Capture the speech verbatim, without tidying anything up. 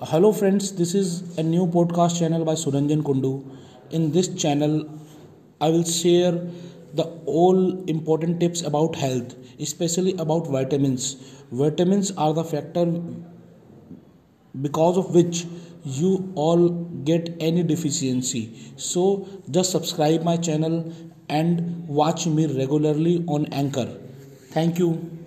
Hello friends, this is a new podcast channel by Suranjan Kundu. In this channel, I will share the all important tips about health, especially about vitamins. Vitamins are the factor because of which you all get any deficiency. So just subscribe my channel and watch me regularly on Anchor. Thank you.